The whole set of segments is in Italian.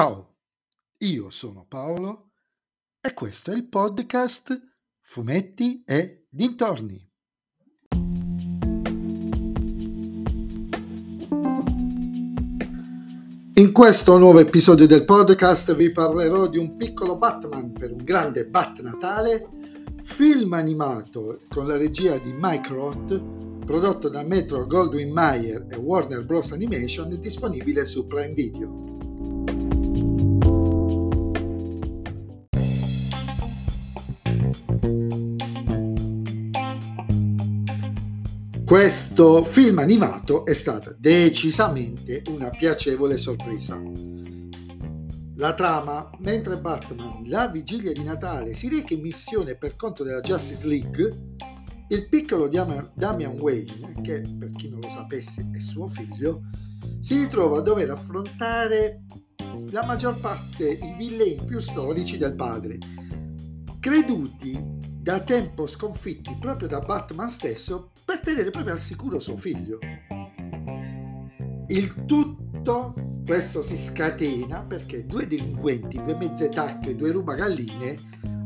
Ciao, io sono Paolo e questo è il podcast Fumetti e Dintorni. In questo nuovo episodio del podcast vi parlerò di un piccolo Batman per un grande Bat-Natale, film animato con la regia di Mike Roth, prodotto da Metro Goldwyn-Mayer e Warner Bros. Animation, disponibile su Prime Video. Questo film animato è stata decisamente una piacevole sorpresa. La trama: mentre Batman, la vigilia di Natale, si reca in missione per conto della Justice League, il piccolo Damian Wayne, che per chi non lo sapesse è suo figlio, si ritrova a dover affrontare la maggior parte i villain più storici del padre, creduti da tempo sconfitti proprio da Batman stesso, per tenere proprio al sicuro suo figlio. Il tutto, questo si scatena perché due delinquenti, due mezze tacche, due rubagalline,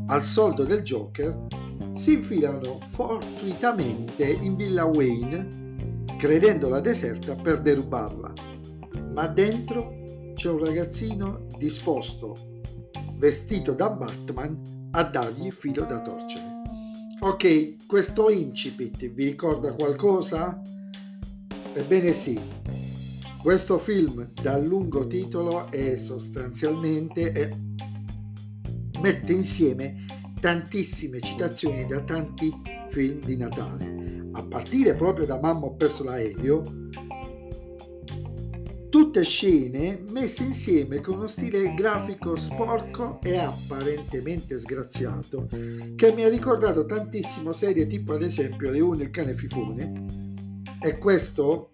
al soldo del Joker, si infilano fortuitamente in Villa Wayne, credendola deserta per derubarla. Ma dentro c'è un ragazzino disposto, vestito da Batman, a dargli filo da torcere. Ok, questo incipit vi ricorda qualcosa? Ebbene sì, questo film dal lungo titolo è sostanzialmente mette insieme tantissime citazioni da tanti film di Natale, a partire proprio da Mamma Ho perso l'aereo, tutte scene messe insieme con uno stile grafico sporco e apparentemente sgraziato, che mi ha ricordato tantissimo serie tipo ad esempio Leone il cane fifone, e questo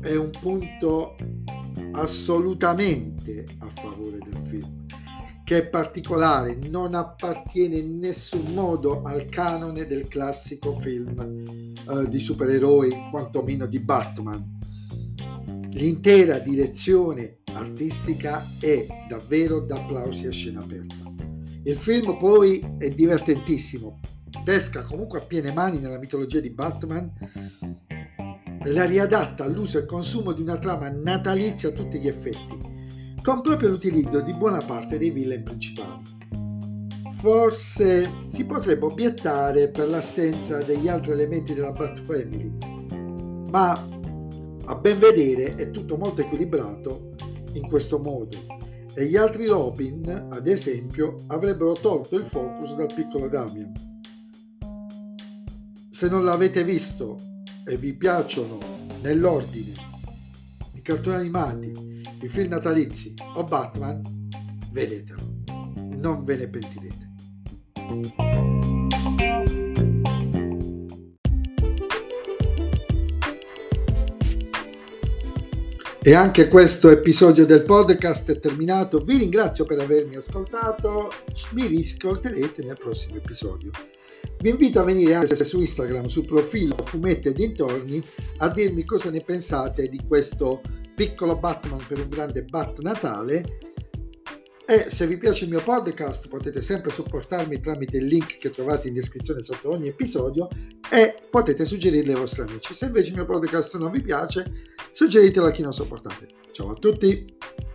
è un punto assolutamente a favore del film, che è particolare, non appartiene in nessun modo al canone del classico film di supereroi, quantomeno di Batman. L'intera direzione artistica è davvero da applausi a scena aperta. Il film poi è divertentissimo, pesca comunque a piene mani nella mitologia di Batman, la riadatta all'uso e consumo di una trama natalizia a tutti gli effetti, con proprio l'utilizzo di buona parte dei villain principali. Forse si potrebbe obiettare per l'assenza degli altri elementi della Bat-Family, ma a ben vedere è tutto molto equilibrato in questo modo, e gli altri Robin, ad esempio, avrebbero tolto il focus dal piccolo Damian. Se non l'avete visto e vi piacciono nell'ordine i cartoni animati, i film natalizi o Batman, vedetelo, non ve ne pentirete. E anche questo episodio del podcast è terminato. Vi ringrazio per avermi ascoltato, mi riscolterete nel prossimo episodio. Vi invito a venire anche su Instagram, sul profilo Fumetti e Dintorni, a dirmi cosa ne pensate di questo piccolo Batman per un grande Bat-Natale, e se vi piace il mio podcast potete sempre supportarmi tramite il link che trovate in descrizione sotto ogni episodio, e potete suggerirlo ai vostri amici. Se invece il mio podcast non vi piace, suggeritelo a chi non sopportate. Ciao a tutti!